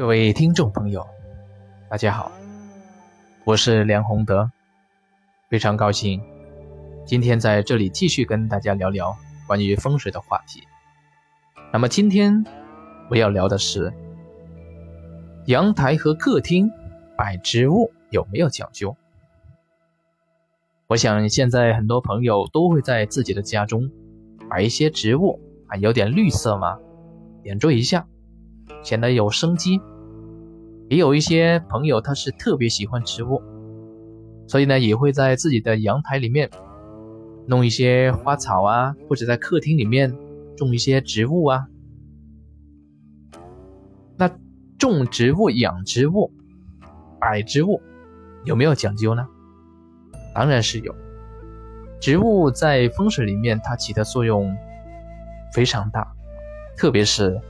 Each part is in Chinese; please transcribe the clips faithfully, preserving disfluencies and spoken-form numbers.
各位听众朋友，大家好，我是梁宏德，非常高兴今天在这里继续跟大家聊聊关于风水的话题。那么今天我要聊的是阳台和客厅摆植物有没有讲究。我想现在很多朋友都会在自己的家中摆一些植物，还有点绿色嘛，点缀一下，显得有生机。也有一些朋友他是特别喜欢植物，所以呢也会在自己的阳台里面弄一些花草啊，或者在客厅里面种一些植物啊。那种植物、养植物、摆植物有没有讲究呢？当然是有。植物在风水里面它起的作用非常大，特别是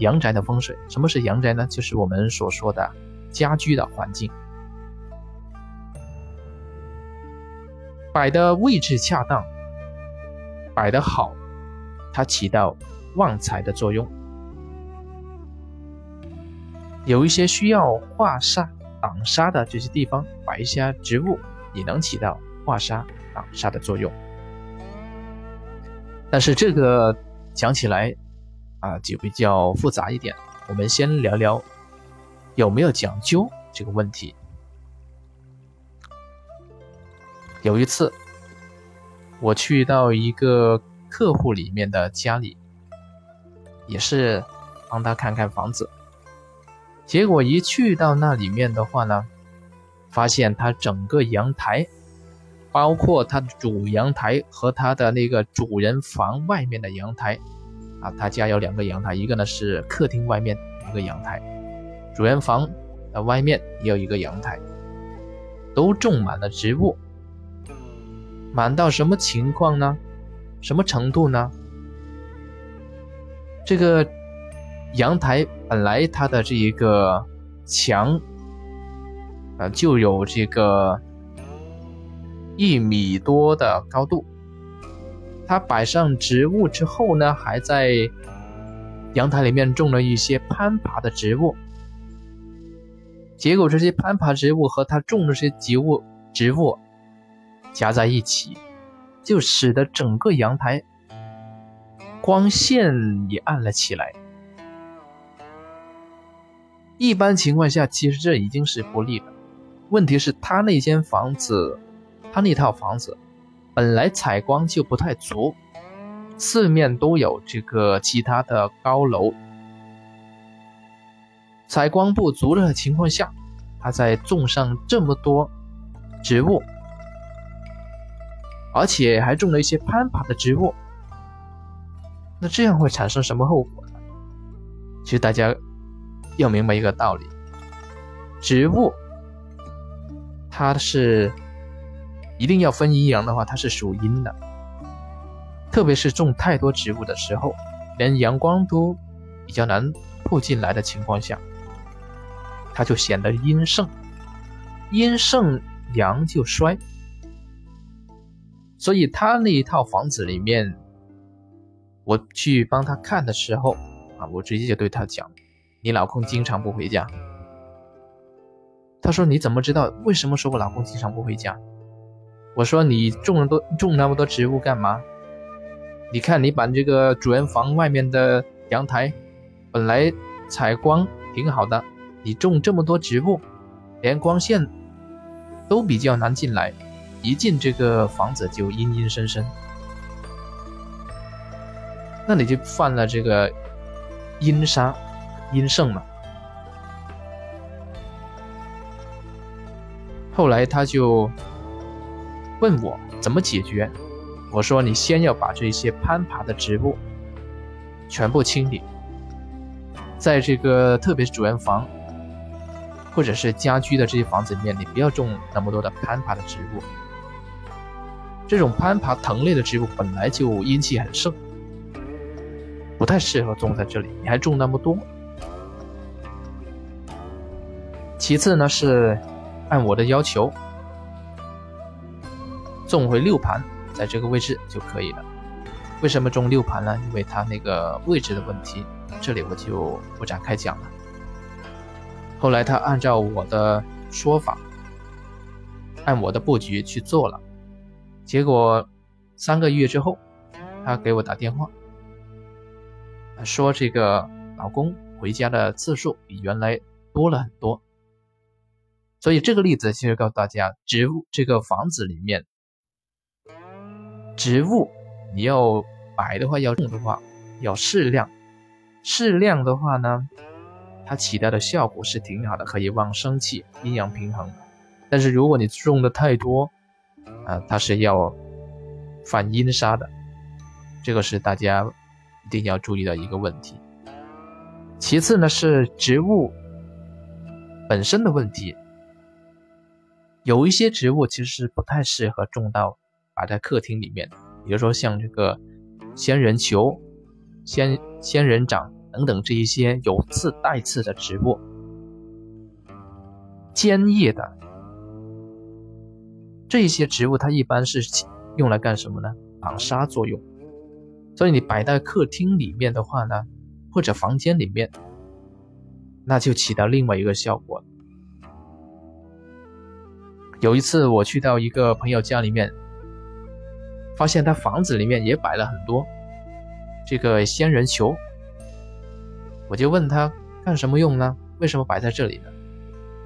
阳宅的风水。什么是阳宅呢？就是我们所说的家居的环境，摆的位置恰当，摆的好，它起到旺财的作用。有一些需要化煞挡煞的这些地方摆一下植物，也能起到化煞挡煞的作用。但是这个讲起来啊，就比较复杂一点。我们先聊聊有没有讲究这个问题。有一次我去到一个客户里面的家里，也是帮他看看房子，结果一去到那里面的话呢，发现他整个阳台，包括他的主阳台和他的那个主人房外面的阳台啊，他家有两个阳台，一个呢是客厅外面一个阳台，主人房的外面也有一个阳台，都种满了植物。满到什么情况呢？什么程度呢？这个阳台本来它的这一个墙啊就有这个一米多的高度，它摆上植物之后呢，还在阳台里面种了一些攀爬的植物。结果这些攀爬植物和它种的这些植物植物夹在一起，就使得整个阳台光线也暗了起来。一般情况下其实这已经是不利了，问题是他那间房子，他那套房子本来采光就不太足，四面都有这个其他的高楼，采光不足的情况下，它在种上这么多植物，而且还种了一些攀爬的植物，那这样会产生什么后果呢？其实大家要明白一个道理，植物它是一定要分阴阳的话，它是属阴的，特别是种太多植物的时候，连阳光都比较难透进来的情况下，它就显得阴盛，阴盛阳就衰。所以他那一套房子里面，我去帮他看的时候啊，我直接就对他讲，你老公经常不回家。他说你怎么知道？为什么说我老公经常不回家？我说你种了多种那么多植物干嘛？你看你把这个主人房外面的阳台本来采光挺好的，你种这么多植物，连光线都比较难进来，一进这个房子就阴阴森森，那你就犯了这个阴煞阴盛嘛。后来他就问我怎么解决，我说你先要把这些攀爬的植物全部清理，在这个特别是主人房或者是家居的这些房子里面，你不要种那么多的攀爬的植物。这种攀爬藤类的植物本来就阴气很盛，不太适合种在这里，你还种那么多。其次呢是按我的要求种回六盘，在这个位置就可以了。为什么种六盘呢？因为它那个位置的问题，这里我就不展开讲了。后来他按照我的说法，按我的布局去做了，结果三个月之后他给我打电话说，这个老公回家的次数比原来多了很多。所以这个例子其实告诉大家，植物这个房子里面，植物你要摆的话，要种的话要适量，适量的话呢，它起到的效果是挺好的，可以旺生气，阴阳平衡。但是如果你种的太多、啊、它是要犯阴杀的，这个是大家一定要注意的一个问题。其次呢，是植物本身的问题。有一些植物其实不太适合种到摆在客厅里面，比如说像这个仙人球、仙仙人掌等等，这一些有刺带刺的植物，尖叶的这一些植物，它一般是用来干什么呢？挡沙作用。所以你摆在客厅里面的话呢，或者房间里面，那就起到另外一个效果。有一次我去到一个朋友家里面，发现他房子里面也摆了很多这个仙人球，我就问他干什么用呢？为什么摆在这里呢？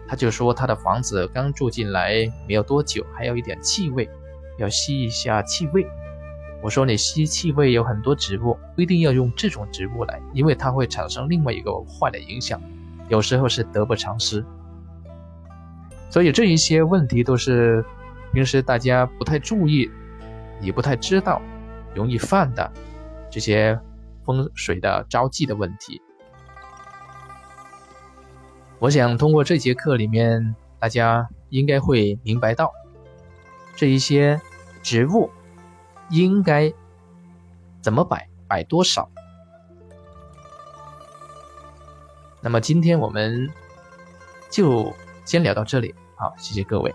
他就说他的房子刚住进来没有多久，还有一点气味，要吸一下气味。我说你吸气味有很多植物，不一定要用这种植物来，因为它会产生另外一个坏的影响，有时候是得不偿失。所以这一些问题都是平时大家不太注意，也不太知道，容易犯的这些风水的招忌的问题。我想通过这节课里面，大家应该会明白到，这一些植物应该怎么摆，摆多少。那么今天我们就先聊到这里。好，谢谢各位。